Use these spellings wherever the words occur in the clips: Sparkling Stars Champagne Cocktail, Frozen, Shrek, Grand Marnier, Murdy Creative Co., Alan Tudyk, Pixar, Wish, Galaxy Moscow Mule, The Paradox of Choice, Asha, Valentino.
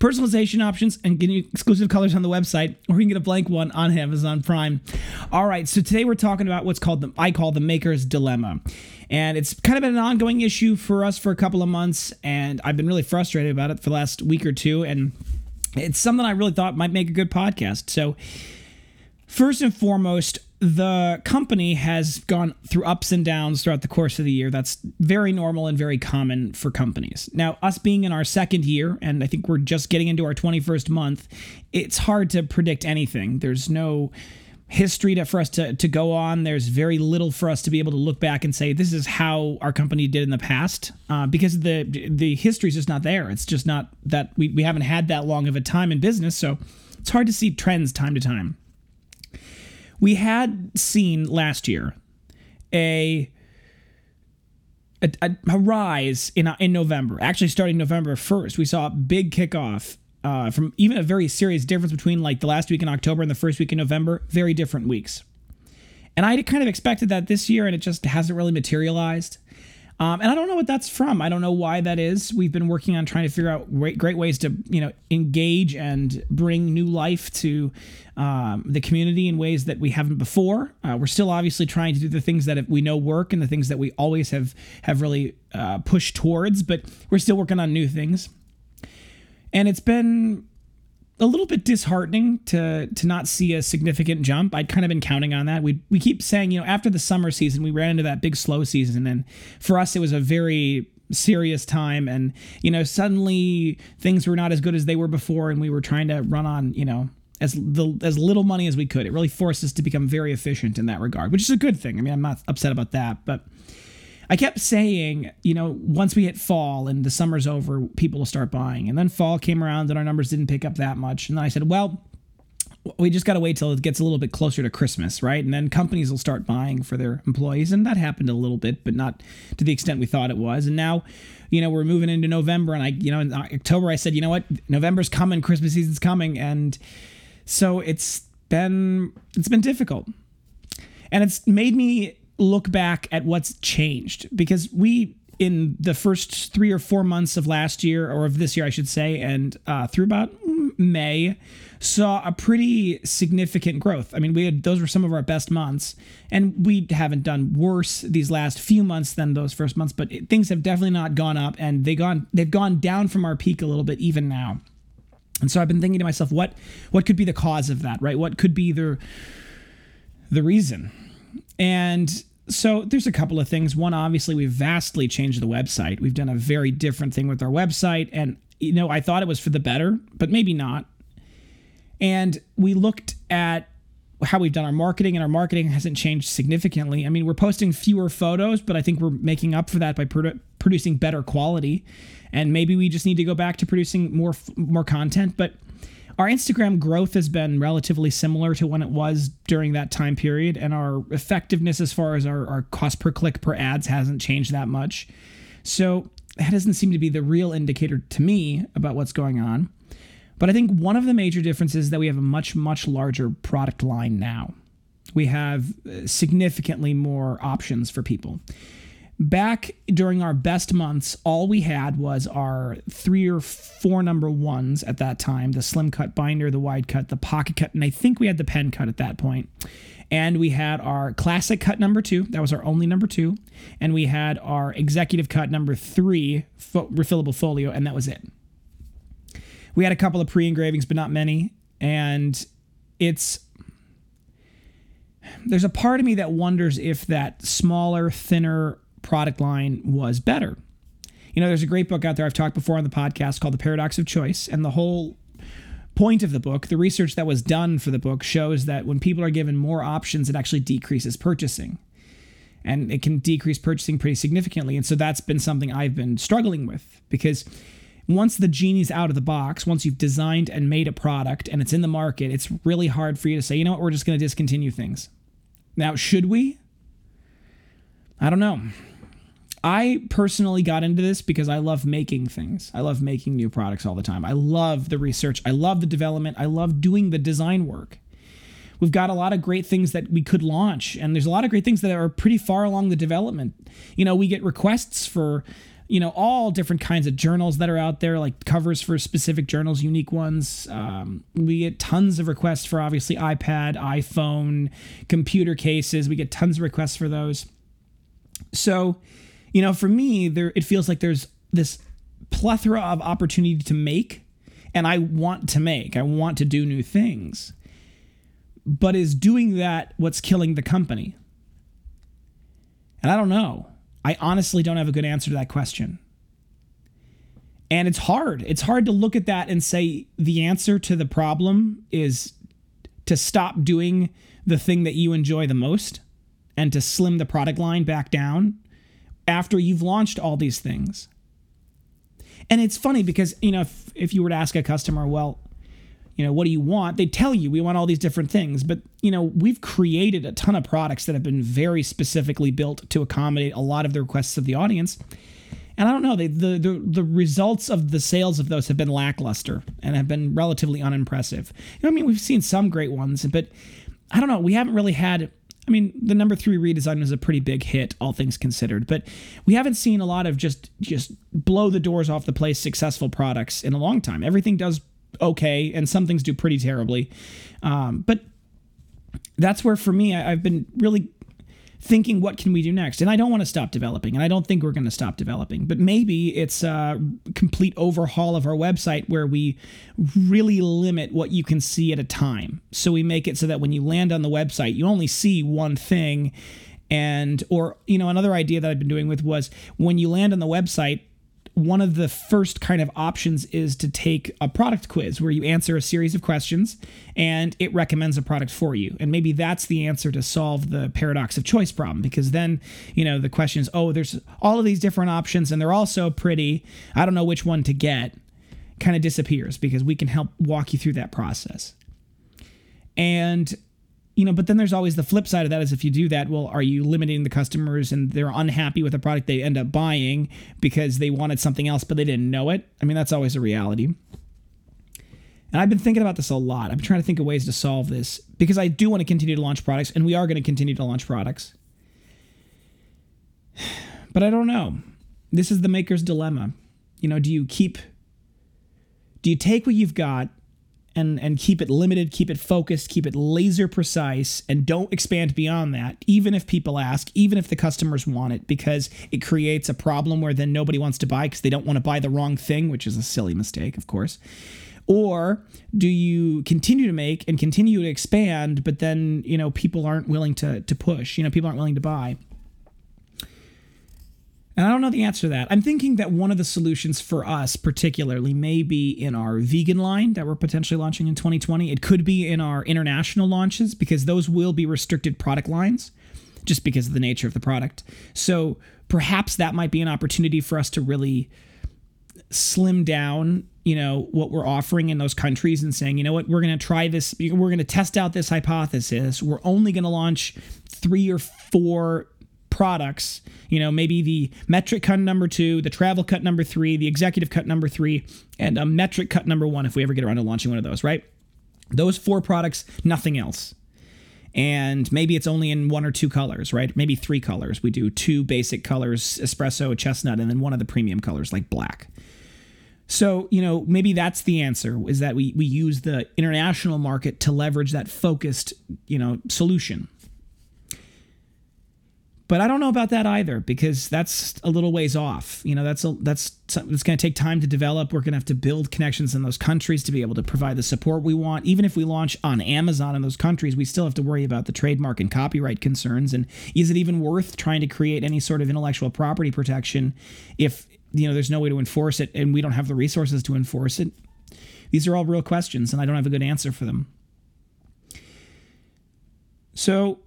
personalization options, and getting exclusive colors on the website, or you can get a blank one on Amazon Prime. All right, so today we're talking about what's called the maker's dilemma. And it's kind of been an ongoing issue for us for a couple of months, and I've been really frustrated about it for the last week or two, and it's something I really thought might make a good podcast. So first and foremost, the company has gone through ups and downs throughout the course of the year. That's very normal and very common for companies. Now, us being in our second year, and I think we're just getting into our 21st month, it's hard to predict anything. There's no history for us to go on. There's very little for us to be able to look back and say, this is how our company did in the past, because the history is just not there. It's just not that we haven't had that long of a time in business, so it's hard to see trends time to time. We had seen last year a rise in November. Actually, starting November 1st, we saw a big kickoff from even a very serious difference between like the last week in October and the first week in November. Very different weeks. And I kind of expected that this year, and it just hasn't really materialized. And I don't know what that's from. I don't know why that is. We've been working on trying to figure out great ways to, engage and bring new life to the community in ways that we haven't before. We're still obviously trying to do the things that we know work and the things that we always have really pushed towards, but we're still working on new things. And it's been a little bit disheartening to not see a significant jump. I'd kind of been counting on that. We keep saying, after the summer season, we ran into that big slow season. And for us, it was a very serious time. And, suddenly things were not as good as they were before. And we were trying to run on, as little money as we could. It really forced us to become very efficient in that regard, which is a good thing. I mean, I'm not upset about that, but I kept saying, once we hit fall and the summer's over, people will start buying. And then fall came around and our numbers didn't pick up that much. And then I said, well, we just got to wait till it gets a little bit closer to Christmas, right? And then companies will start buying for their employees. And that happened a little bit, but not to the extent we thought it was. And now, we're moving into November. And in October, I said, what? November's coming. Christmas season's coming. And so it's been difficult. And it's made me look back at what's changed, because we, in the first 3 or 4 months of last year, or of this year, I should say, and through about May, saw a pretty significant growth. I mean, those were some of our best months, and we haven't done worse these last few months than those first months, but things have definitely not gone up, and they've gone down from our peak a little bit even now. And so I've been thinking to myself, what could be the cause of that, right? What could be the reason? And so there's a couple of things. One, obviously, we've vastly changed the website. We've done a very different thing with our website. And, I thought it was for the better, but maybe not. And we looked at how we've done our marketing, and our marketing hasn't changed significantly. I mean, we're posting fewer photos, but I think we're making up for that by producing better quality. And maybe we just need to go back to producing more content. But our Instagram growth has been relatively similar to when it was during that time period, and our effectiveness as far as our cost per click per ads hasn't changed that much. So that doesn't seem to be the real indicator to me about what's going on. But I think one of the major differences is that we have a much, much larger product line now. We have significantly more options for people. Back during our best months, all we had was our 3 or 4 number ones at that time, the slim cut binder, the wide cut, the pocket cut, and I think we had the pen cut at that point. And we had our classic cut number 2. That was our only number 2. And we had our executive cut number 3, refillable folio, and that was it. We had a couple of pre-engravings, but not many. And there's a part of me that wonders if that smaller, thinner product line was better. There's a great book out there I've talked before on the podcast called The Paradox of Choice, and the whole point of the book, the research that was done for the book, shows that when people are given more options, it actually decreases purchasing, and it can decrease purchasing pretty significantly. And so that's been something I've been struggling with, because once the genie's out of the box, once you've designed and made a product and it's in the market, it's really hard for you to say, you know what, we're just going to discontinue things. Now, should we? I don't know. I personally got into this because I love making things. I love making new products all the time. I love the research. I love the development. I love doing the design work. We've got a lot of great things that we could launch, and there's a lot of great things that are pretty far along the development. You know, we get requests for, you know, all different kinds of journals that are out there, like covers for specific journals, unique ones. We get tons of requests for, obviously, iPad, iPhone, computer cases. We get tons of requests for those. So, you know, for me, it feels like there's this plethora of opportunity to make, and I want to make. I want to do new things. But is doing that what's killing the company? And I don't know. I honestly don't have a good answer to that question. And it's hard. It's hard to look at that and say the answer to the problem is to stop doing the thing that you enjoy the most and to slim the product line back down after you've launched all these things. And it's funny because, you know, if you were to ask a customer, well, you know, what do you want? They tell you, we want all these different things. But, you know, we've created a ton of products that have been very specifically built to accommodate a lot of the requests of the audience. And I don't know, the results of the sales of those have been lackluster and have been relatively unimpressive. You know, I mean, we've seen some great ones, but I don't know. We haven't really had, I mean, the number 3 redesign was a pretty big hit, all things considered. But we haven't seen a lot of just blow the doors off the place successful products in a long time. Everything does okay, and some things do pretty terribly, but that's where for me I've been really thinking, what can we do next? And I don't want to stop developing, and I don't think we're going to stop developing, but maybe it's a complete overhaul of our website where we really limit what you can see at a time. So we make it so that when you land on the website, you only see one thing. And or, you know, another idea that I've been doing with was, when you land on the website, one of the first kind of options is to take a product quiz where you answer a series of questions and it recommends a product for you. And maybe that's the answer to solve the paradox of choice problem, because then, you know, the question is, oh, there's all of these different options and they're all so pretty, I don't know which one to get, kind of disappears, because we can help walk you through that process. And, you know, but then there's always the flip side of that is, if you do that, well, are you limiting the customers and they're unhappy with the product they end up buying because they wanted something else, but they didn't know it? I mean, that's always a reality. And I've been thinking about this a lot. I'm trying to think of ways to solve this, because I do want to continue to launch products, and we are going to continue to launch products. But I don't know. This is the maker's dilemma. You know, do you take what you've got and keep it limited, keep it focused, keep it laser precise, and don't expand beyond that, even if people ask, even if the customers want it, because it creates a problem where then nobody wants to buy because they don't want to buy the wrong thing, which is a silly mistake, of course? Or do you continue to make and continue to expand, but then, you know, people aren't willing to push, you know, people aren't willing to buy? And I don't know the answer to that. I'm thinking that one of the solutions for us, particularly, may be in our vegan line that we're potentially launching in 2020. It could be in our international launches, because those will be restricted product lines just because of the nature of the product. So perhaps that might be an opportunity for us to really slim down, you know, what we're offering in those countries and saying, you know what, we're going to try this. We're going to test out this hypothesis. We're only going to launch 3 or 4 products, you know, maybe the metric cut number 2, the travel cut number 3, the executive cut number 3, and a metric cut number 1, if we ever get around to launching one of those, right? Those 4 products, nothing else. And maybe it's only in 1 or 2 colors, right? Maybe 3 colors. We do 2 basic colors, espresso, chestnut, and then one of the premium colors like black. So, you know, maybe that's the answer, is that we use the international market to leverage that focused, you know, solution. But I don't know about that either, because that's a little ways off. You know, that's going to take time to develop. We're going to have to build connections in those countries to be able to provide the support we want. Even if we launch on Amazon in those countries, we still have to worry about the trademark and copyright concerns. And is it even worth trying to create any sort of intellectual property protection if, you know, there's no way to enforce it and we don't have the resources to enforce it? These are all real questions, and I don't have a good answer for them. So,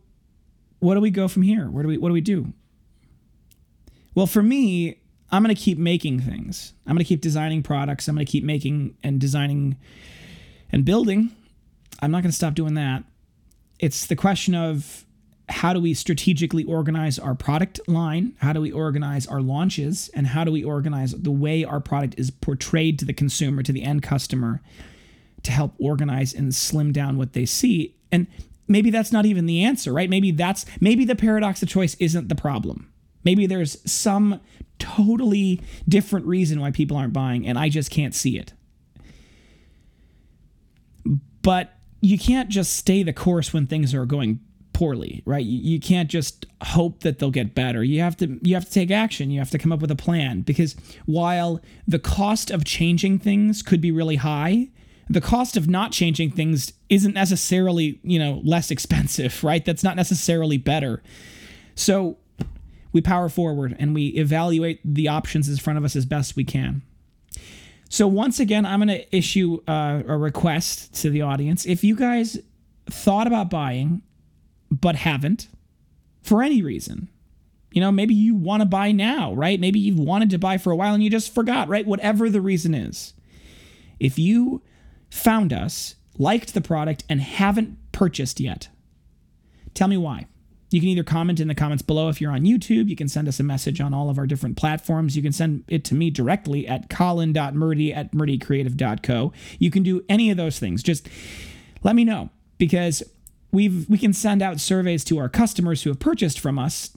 where do we go from here? What do we do? Well, for me, I'm going to keep making things. I'm going to keep designing products. I'm going to keep making and designing and building. I'm not going to stop doing that. It's the question of how do we strategically organize our product line? How do we organize our launches? And how do we organize the way our product is portrayed to the consumer, to the end customer, to help organize and slim down what they see? And maybe that's not even the answer, right? Maybe the paradox of choice isn't the problem. Maybe there's some totally different reason why people aren't buying, and I just can't see it. But you can't just stay the course when things are going poorly, right? You can't just hope that they'll get better. You have to take action. You have to come up with a plan, because while the cost of changing things could be really high, the cost of not changing things isn't necessarily, less expensive, right? That's not necessarily better. So we power forward and we evaluate the options in front of us as best we can. So once again, I'm going to issue a request to the audience. If you guys thought about buying but haven't, for any reason, maybe you want to buy now, right? Maybe you've wanted to buy for a while and you just forgot, right? Whatever the reason is. If you found us, liked the product, and haven't purchased yet, tell me why. You can either comment in the comments below if you're on YouTube. You can send us a message on all of our different platforms. You can send it to me directly at colin.murdy@murdycreative.co. You can do any of those things. Just let me know, because we can send out surveys to our customers who have purchased from us,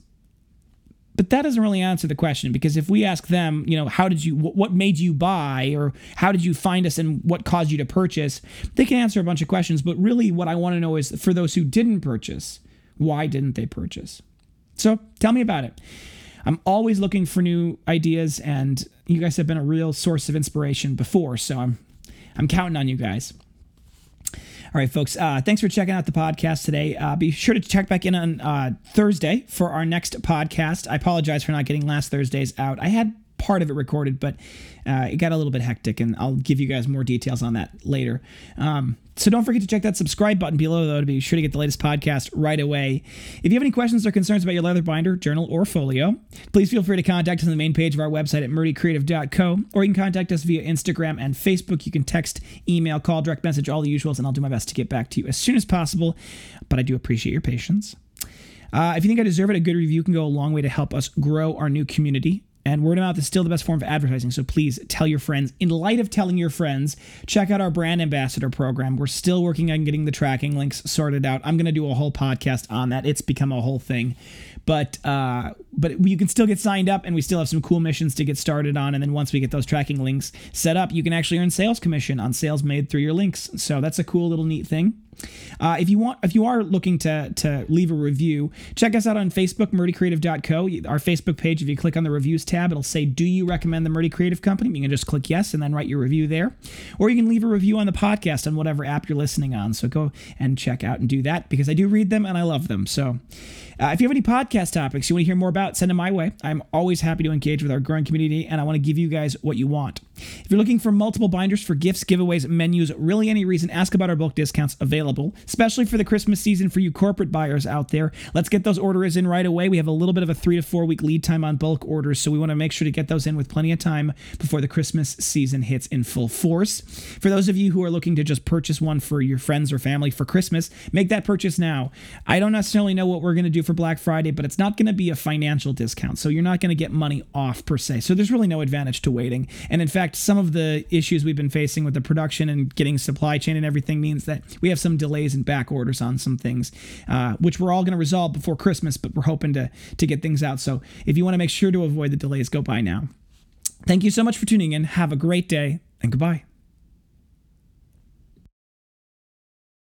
but that doesn't really answer the question, because if we ask them, what made you buy, or how did you find us and what caused you to purchase, they can answer a bunch of questions. But really what I want to know is, for those who didn't purchase, why didn't they purchase? So tell me about it. I'm always looking for new ideas, and you guys have been a real source of inspiration before, so I'm counting on you guys. All right, folks, thanks for checking out the podcast today. Be sure to check back in on Thursday for our next podcast. I apologize for not getting last Thursday's out. I had part of it recorded, but it got a little bit hectic, and I'll give you guys more details on that later. So don't forget to check that subscribe button below, though, to be sure to get the latest podcast right away. If you have any questions or concerns about your leather binder, journal, or folio, please feel free to contact us on the main page of our website at murdycreative.co, or you can contact us via Instagram and Facebook. You can text, email, call, direct message, all the usuals, and I'll do my best to get back to you as soon as possible. But I do appreciate your patience. If you think I deserve it, a good review can go a long way to help us grow our new community. And word of mouth is still the best form of advertising, so please tell your friends. In light of telling your friends, check out our brand ambassador program. We're still working on getting the tracking links sorted out. I'm going to do a whole podcast on that. It's become a whole thing. But you can still get signed up, and we still have some cool missions to get started on. And then once we get those tracking links set up, you can actually earn sales commission on sales made through your links. So that's a cool little neat thing. If you are looking to leave a review, check us out on Facebook, murdycreative.co. Our Facebook page, if you click on the reviews tab, it'll say, do you recommend the Murdy Creative Company? You can just click yes and then write your review there. Or you can leave a review on the podcast on whatever app you're listening on. So go and check out and do that, because I do read them and I love them. So if you have any podcast topics you want to hear more about, send them my way. I'm always happy to engage with our growing community, and I want to give you guys what you want. If you're looking for multiple binders for gifts, giveaways, menus, really any reason, ask about our bulk discounts available, especially for the Christmas season for you corporate buyers out there. Let's get those orders in right away. We have a little bit of a 3 to 4 week lead time on bulk orders, so we want to make sure to get those in with plenty of time before the Christmas season hits in full force. For those of you who are looking to just purchase one for your friends or family for Christmas, make that purchase now. I don't necessarily know what we're going to do for Black Friday, but it's not going to be a financial discount, so you're not going to get money off per se. So there's really no advantage to waiting. And in fact, some of the issues we've been facing with the production and getting supply chain and everything means that we have some delays and back orders on some things, which we're all going to resolve before Christmas, but we're hoping to get things out. So if you want to make sure to avoid the delays, go buy now. Thank you so much for tuning in. Have a great day, and goodbye.